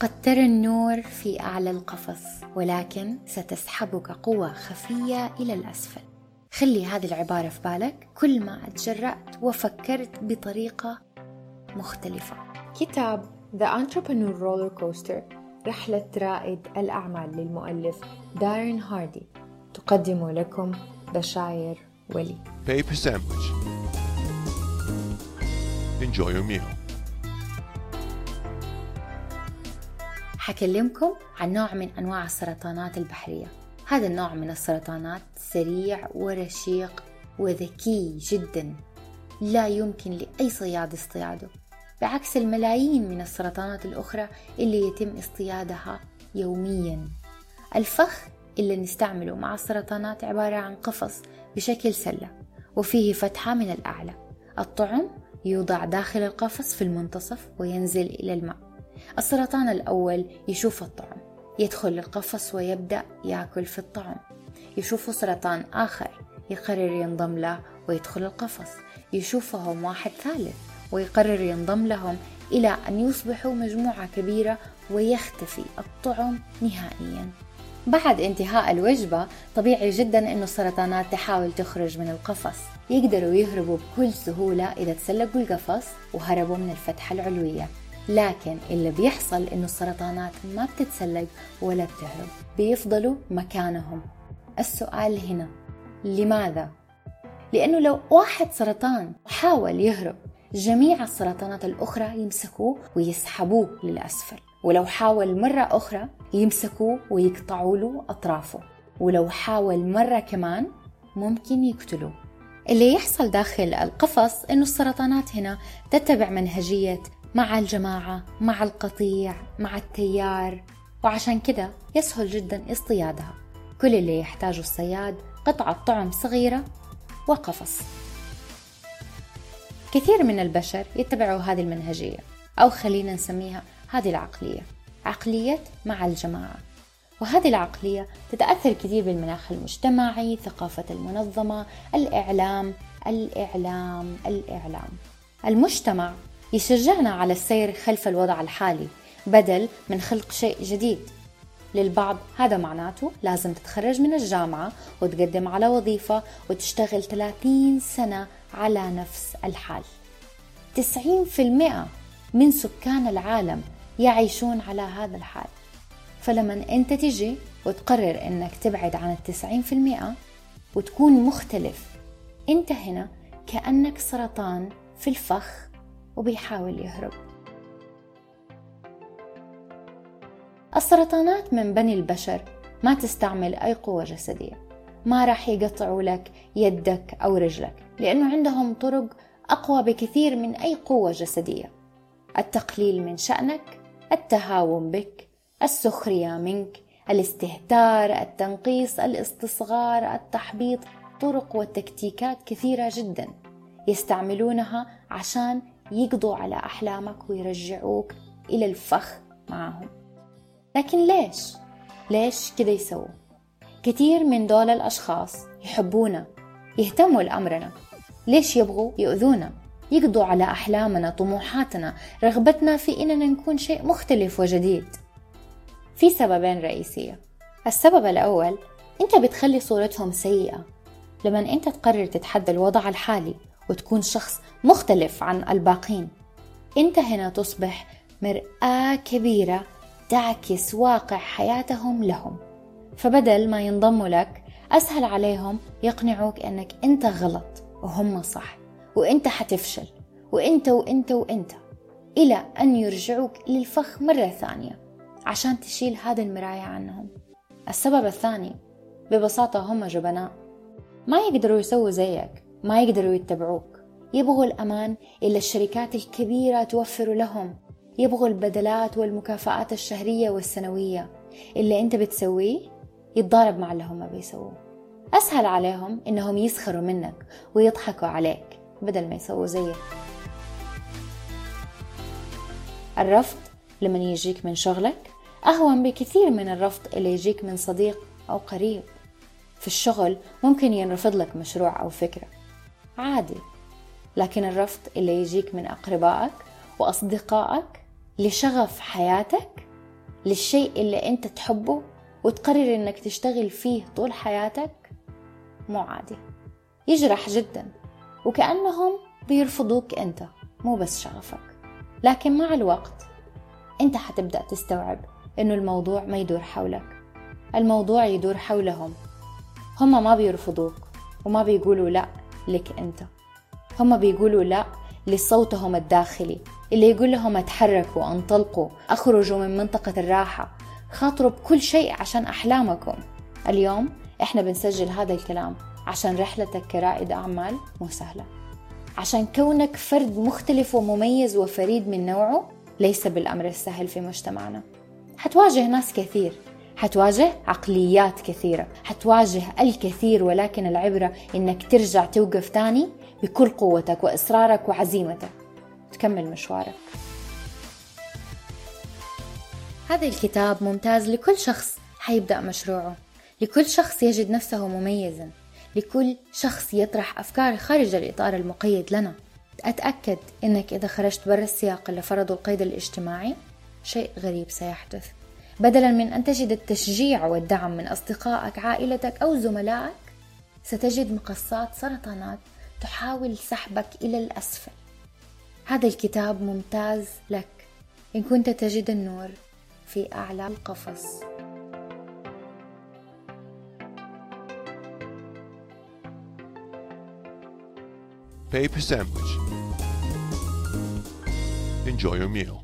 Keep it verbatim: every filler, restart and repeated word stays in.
قد ترى النور في أعلى القفص، ولكن ستسحبك قوة خفية إلى الأسفل. خلي هذه العبارة في بالك كل ما اتجرأت وفكرت بطريقة مختلفة. كتاب The Entrepreneur Roller Coaster، رحلة رائد الأعمال، للمؤلف دارين هاردي، تقدم لكم بشاير ولي. Paper Sandwich. Enjoy your meal. حكلمكم عن نوع من أنواع السرطانات البحرية. هذا النوع من السرطانات سريع ورشيق وذكي جدا، لا يمكن لأي صياد اصطياده، بعكس الملايين من السرطانات الأخرى اللي يتم اصطيادها يوميا. الفخ اللي نستعمله مع السرطانات عبارة عن قفص بشكل سلة وفيه فتحة من الأعلى. الطعم يوضع داخل القفص في المنتصف وينزل إلى الماء. السرطان الأول يشوف الطعم، يدخل القفص ويبدأ يأكل في الطعم. يشوفه سرطان آخر، يقرر ينضم له ويدخل القفص. يشوفهم واحد ثالث ويقرر ينضم لهم، إلى أن يصبحوا مجموعة كبيرة ويختفي الطعم نهائياً. بعد انتهاء الوجبة طبيعي جدا أن السرطانات تحاول تخرج من القفص. يقدروا يهربوا بكل سهولة إذا تسلقوا القفص وهربوا من الفتحة العلوية، لكن اللي بيحصل أن السرطانات ما بتتسلق ولا بتهرب، بيفضلوا مكانهم. السؤال هنا، لماذا؟ لأنه لو واحد سرطان حاول يهرب، جميع السرطانات الأخرى يمسكوه ويسحبوه للأسفل، ولو حاول مرة أخرى يمسكوه ويقطعوا له أطرافه، ولو حاول مرة كمان ممكن يقتلوه. اللي يحصل داخل القفص إنه السرطانات هنا تتبع منهجية مع الجماعة، مع القطيع، مع التيار، وعشان كده يسهل جدا اصطيادها. كل اللي يحتاجه الصياد قطعة طعم صغيرة وقفص. كثير من البشر يتبعوا هذه المنهجية، أو خلينا نسميها هذه العقلية، عقلية مع الجماعة. وهذه العقلية تتأثر كثير بالمناخ المجتمعي، ثقافة المنظمة، الإعلام الإعلام الإعلام المجتمع يشجعنا على السير خلف الوضع الحالي بدل من خلق شيء جديد. للبعض هذا معناته لازم تتخرج من الجامعة وتقدم على وظيفة وتشتغل ثلاثين سنة على نفس الحال. تسعين بالمئة من سكان العالم يعيشون على هذا الحال، فلما أنت تجي وتقرر أنك تبعد عن التسعين في المئة وتكون مختلف، أنت هنا كأنك سرطان في الفخ وبيحاول يهرب. السرطانات من بني البشر ما تستعمل أي قوة جسدية، ما راح يقطعوا لك يدك أو رجلك، لأنه عندهم طرق أقوى بكثير من أي قوة جسدية. التقليل من شأنك، التهاون بك، السخرية منك، الاستهتار، التنقيص، الاستصغار، التحبيط، طرق وتكتيكات كثيرة جدا يستعملونها عشان يقضوا على أحلامك ويرجعوك إلى الفخ معهم. لكن ليش؟ ليش كده يسووا؟ كثير من دول الأشخاص يحبونا، يهتموا لأمرنا، ليش يبغوا يؤذونا؟ يقضوا على أحلامنا، طموحاتنا، رغبتنا في إننا نكون شيء مختلف وجديد. في سببين رئيسية. السبب الأول، أنت بتخلي صورتهم سيئة. لما أنت تقرر تتحدى الوضع الحالي وتكون شخص مختلف عن الباقين، أنت هنا تصبح مرآة كبيرة تعكس واقع حياتهم لهم. فبدل ما ينضموا لك، أسهل عليهم يقنعوك أنك أنت غلط وهم صح، وأنت حتفشل، وأنت وأنت وأنت، إلى أن يرجعوك للفخ مرة ثانية عشان تشيل هذه المراية عنهم. السبب الثاني، ببساطة هم جبناء، ما يقدروا يسووا زيك، ما يقدروا يتبعوك. يبغوا الأمان اللي الشركات الكبيرة توفر لهم، يبغوا البدلات والمكافآت الشهرية والسنوية. اللي أنت بتسويه يتضارب مع اللي هم بيسووه. أسهل عليهم إنهم يسخروا منك ويضحكوا عليك بدل ما يسووا زيك. الرفض لما يجيك من شغلك أهون بكثير من الرفض اللي يجيك من صديق أو قريب. في الشغل ممكن ينرفض لك مشروع أو فكرة عادي، لكن الرفض اللي يجيك من أقربائك وأصدقائك لشغف حياتك للشيء اللي انت تحبه وتقرر انك تشتغل فيه طول حياتك مو عادي، يجرح جدا، وكأنهم بيرفضوك انت مو بس شغفك. لكن مع الوقت انت حتبدأ تستوعب انه الموضوع ما يدور حولك، الموضوع يدور حولهم. هم ما بيرفضوك وما بيقولوا لا لك انت، هم بيقولوا لا لصوتهم الداخلي اللي يقول لهم اتحركوا، انطلقوا، اخرجوا من منطقة الراحة، خاطروا بكل شيء عشان أحلامكم. اليوم احنا بنسجل هذا الكلام عشان رحلتك كرائد أعمال مو سهلة، عشان كونك فرد مختلف ومميز وفريد من نوعه ليس بالأمر السهل في مجتمعنا. حتواجه ناس كثير، حتواجه عقليات كثيرة، حتواجه الكثير، ولكن العبرة إنك ترجع توقف تاني بكل قوتك وإصرارك وعزيمتك تكمل مشوارك. هذا الكتاب ممتاز لكل شخص حيبدأ مشروعه، لكل شخص يجد نفسه مميزاً، لكل شخص يطرح أفكار خارج الإطار المقيد لنا. أتأكد أنك إذا خرجت برا السياق اللي فرضه القيد الاجتماعي شيء غريب سيحدث. بدلاً من أن تجد التشجيع والدعم من أصدقائك، عائلتك أو زملائك، ستجد مقصات سرطانات تحاول سحبك إلى الأسفل. هذا الكتاب ممتاز لك إن كنت تجد النور في أعلى القفص. Paper Sandwich. Enjoy your meal.